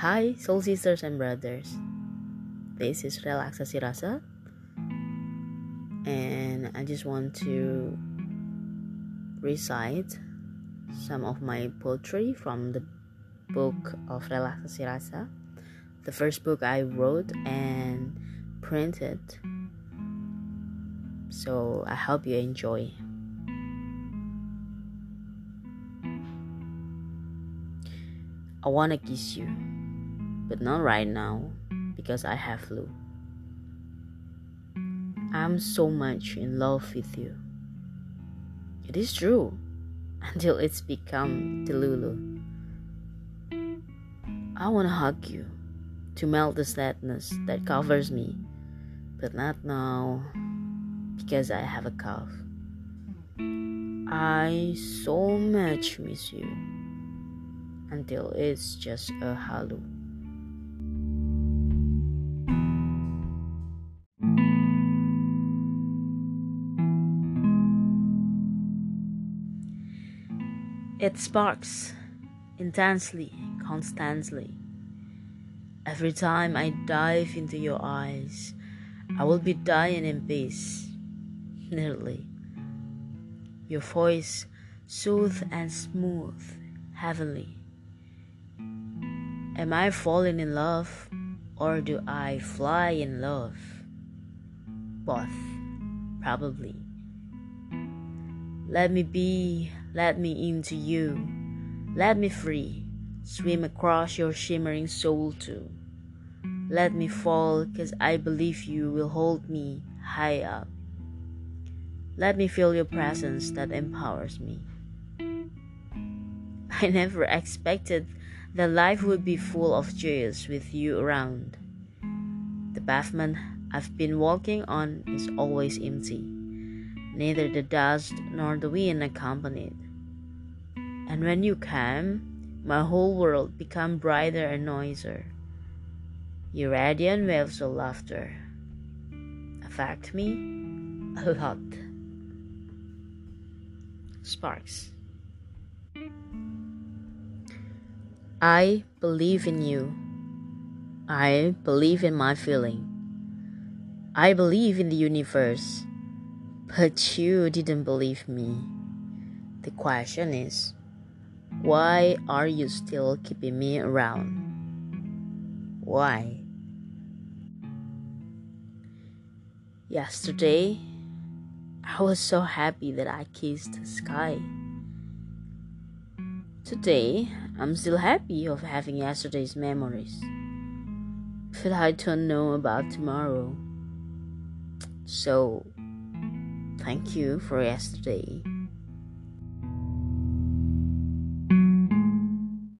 Hi, soul sisters and brothers. This is Relaksasi Rasa, and I just want to recite some of my poetry from the book of Relaksasi Rasa, the first book I wrote and printed. So I hope you enjoy. I wanna kiss you, but not right now because I have flu. I'm so much in love with you. It is true, until it's become delulu. I wanna hug you to melt the sadness that covers me, but not now because I have a cough. I so much miss you. Until it's just a halu. It sparks intensely, constantly. Every time I dive into your eyes, I will be dying in peace, nearly. Your voice, soothe and smooth, heavenly. Am I falling in love, or do I fly in love? Both, probably. Let me be, let me into you. Let me free, swim across your shimmering soul too. Let me fall, 'cause I believe you will hold me high up. Let me feel your presence that empowers me. I never expected that life would be full of joys with you around. The pavement I've been walking on is always empty. Neither the dust nor the wind accompanied. And when you came, my whole world became brighter and noisier. Your radiant waves of laughter affect me a lot. Sparks. I believe in you. I believe in my feeling. I believe in the universe. But you didn't believe me. The question is, why are you still keeping me around? Why? Yesterday, I was so happy that I kissed the sky. Today, I'm still happy of having yesterday's memories. But I don't know about tomorrow. So, thank you for yesterday.